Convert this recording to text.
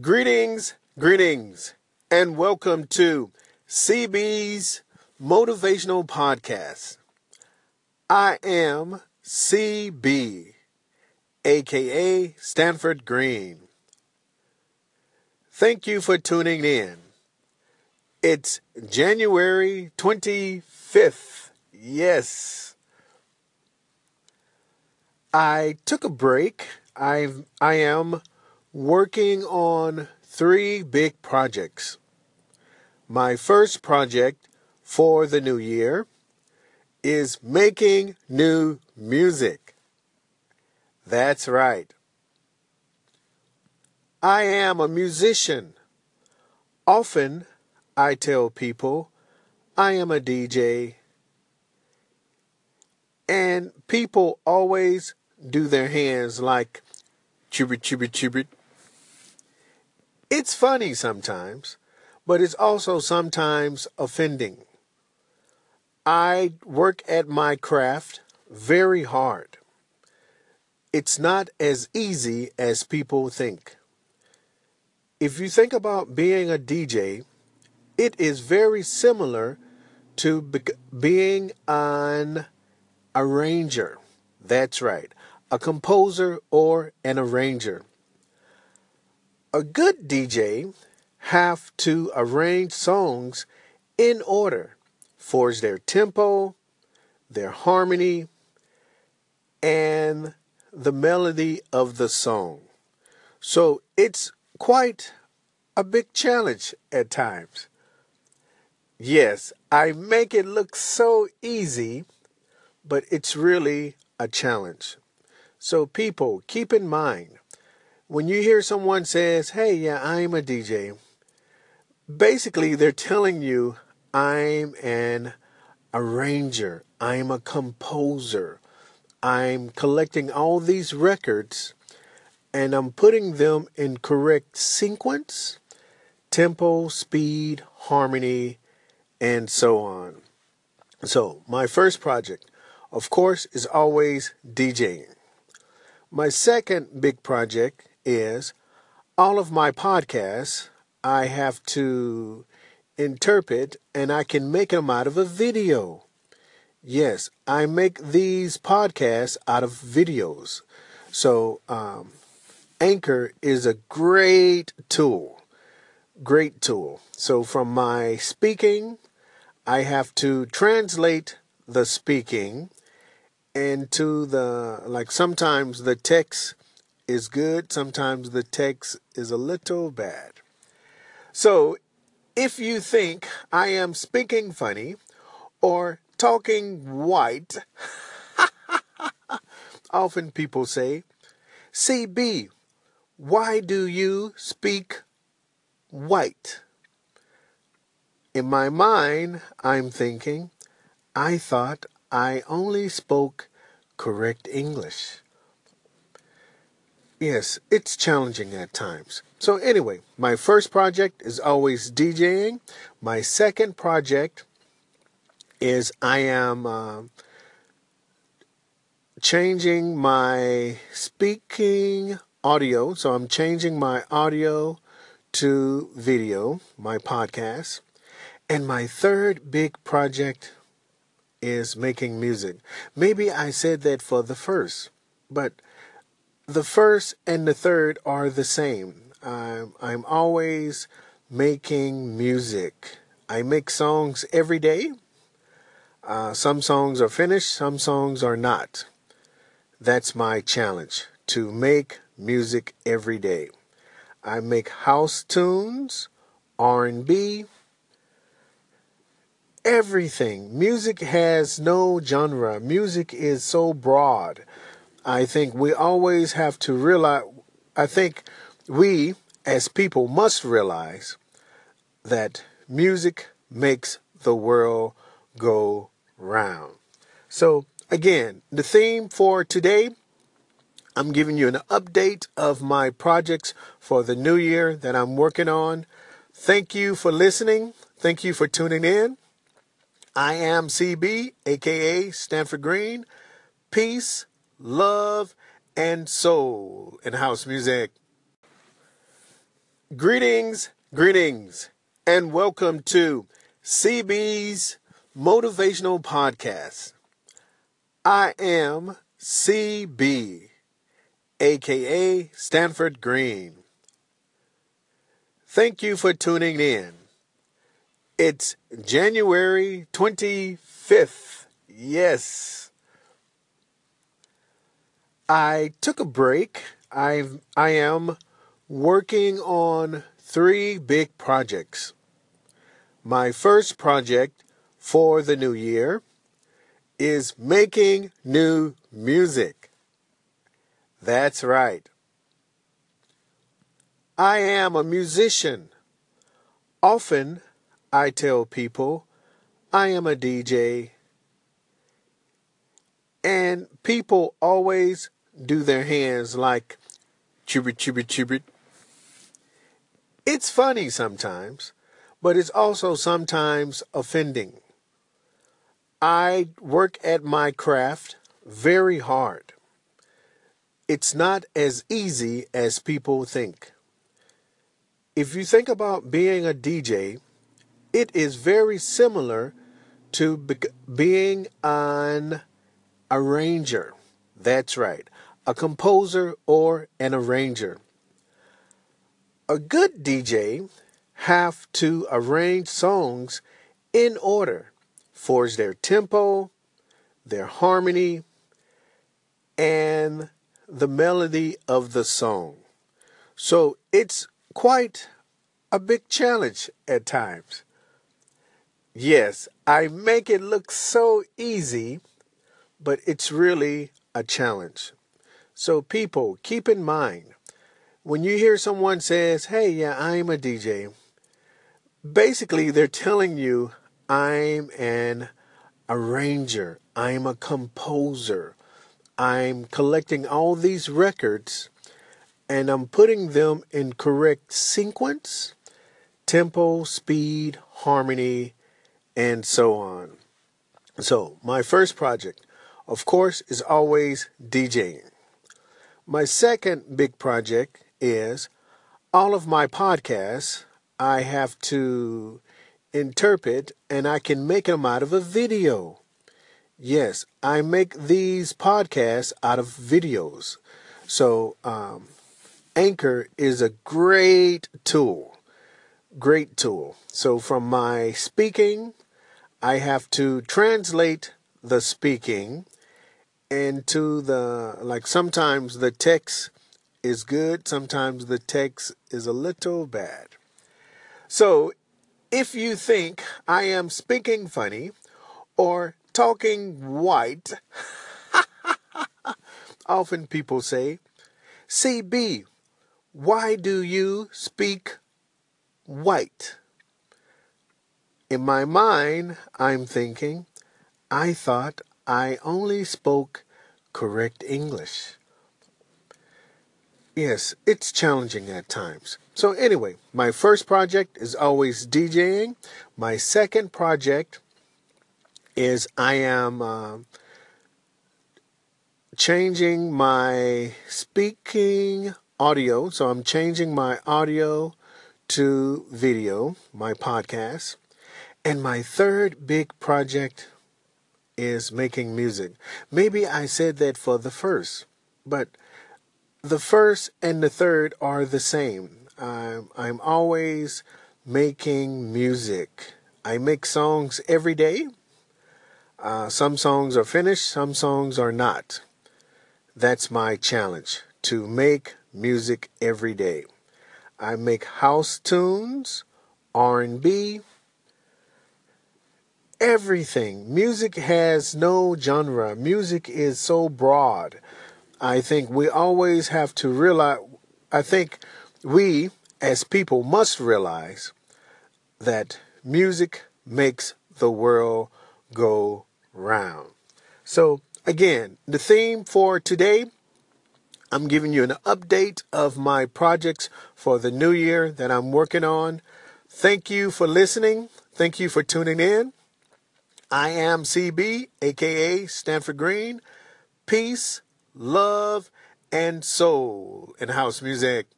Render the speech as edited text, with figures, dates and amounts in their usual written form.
Greetings, and welcome to CB's Motivational Podcast. I am CB, aka Stanford Green. Thank you for tuning in. It's January 25th. Yes. I took a break. I am working on three big projects. My first project for the new year is making new music. That's right. I am a musician. Often I tell people I am a DJ, and people always do their hands like chibrit, chibrit, chibrit. It's funny sometimes, but it's also sometimes offending. I work at my craft very hard. It's not as easy as people think. If you think about being a DJ, it is very similar to being an arranger. That's right, a composer or an arranger. A good DJ have to arrange songs in order, forge their tempo, their harmony, and the melody of the song. So it's quite a big challenge at times. Yes, I make it look so easy, but it's really a challenge. So people, keep in mind, when you hear someone says, hey, yeah, I'm a DJ, basically they're telling you, I'm an arranger, I'm a composer, I'm collecting all these records, and I'm putting them in correct sequence, tempo, speed, harmony, and so on. So my first project, of course, is always DJing. My second big project is all of my podcasts I have to interpret, and I can make them out of a video. Yes, I make these podcasts out of videos. So Anchor is a great tool. So from my speaking, I have to translate the speaking into the, like, sometimes the text is good, sometimes the text is a little bad. So if you think I am speaking funny or talking white, often people say, CB, why do you speak white? In my mind, I'm thinking, I thought I only spoke correct English. Yes, it's challenging at times. So anyway, my first project is always DJing. My second project is I am changing my speaking audio. So I'm changing my audio to video, my podcast. And my third big project is making music. Maybe I said that for the first, but the first and the third are the same. I'm always making music. I make songs every day. Some songs are finished, some songs are not. That's my challenge, to make music every day. I make house tunes, R&B, everything. Music has no genre. Music is so broad. I think we always have to realize, I think we as people must realize that music makes the world go round. So again, the theme for today, I'm giving you an update of my projects for the new year that I'm working on. Thank you for listening. Thank you for tuning in. I am CB, aka Stanford Green. Peace, love, and soul in house music. Greetings, and welcome to CB's Motivational Podcast. I am CB, aka Stanford Green. Thank you for tuning in. It's January 25th. Yes. I took a break. I am working on three big projects. My first project for the new year is making new music. That's right. I am a musician. Often I tell people I am a DJ, and people always do their hands like chibrit, chibrit, chibrit. It's funny sometimes, but it's also sometimes offending. I work at my craft very hard. It's not as easy as people think. If you think about being a DJ, it is very similar to being an arranger. That's right, a composer or an arranger. A good DJ have to arrange songs in order, forge their tempo, their harmony, and the melody of the song. So it's quite a big challenge at times. Yes, I make it look so easy, but it's really a challenge. So people, keep in mind, when you hear someone says, hey, yeah, I'm a DJ, basically they're telling you, I'm an arranger, I'm a composer, I'm collecting all these records, and I'm putting them in correct sequence, tempo, speed, harmony, and so on. So my first project, of course, is always DJing. My second big project is all of my podcasts I have to interpret, and I can make them out of a video. Yes, I make these podcasts out of videos. So Anchor is a great tool. So from my speaking, I have to translate the speaking into the, like, sometimes the text is good, sometimes the text is a little bad. So if you think I am speaking funny or talking white, often people say, CB, why do you speak white? In my mind, I'm thinking, I thought I only spoke correct English. Yes, it's challenging at times. So anyway, my first project is always DJing. My second project is I am changing my speaking audio. So I'm changing my audio to video, my podcast. And my third big project is making music. Maybe I said that for the first, but the first and the third are the same. I'm always making music. I make songs every day. Some songs are finished, some songs are not. That's my challenge, to make music every day. I make house tunes, R&B, everything. Music has no genre. Music is so broad. I think we always have to realize, I think we as people must realize that music makes the world go round. So again, the theme for today, I'm giving you an update of my projects for the new year that I'm working on. Thank you for listening. Thank you for tuning in. I am CB, aka Stanford Green. Peace, love, and soul in house music.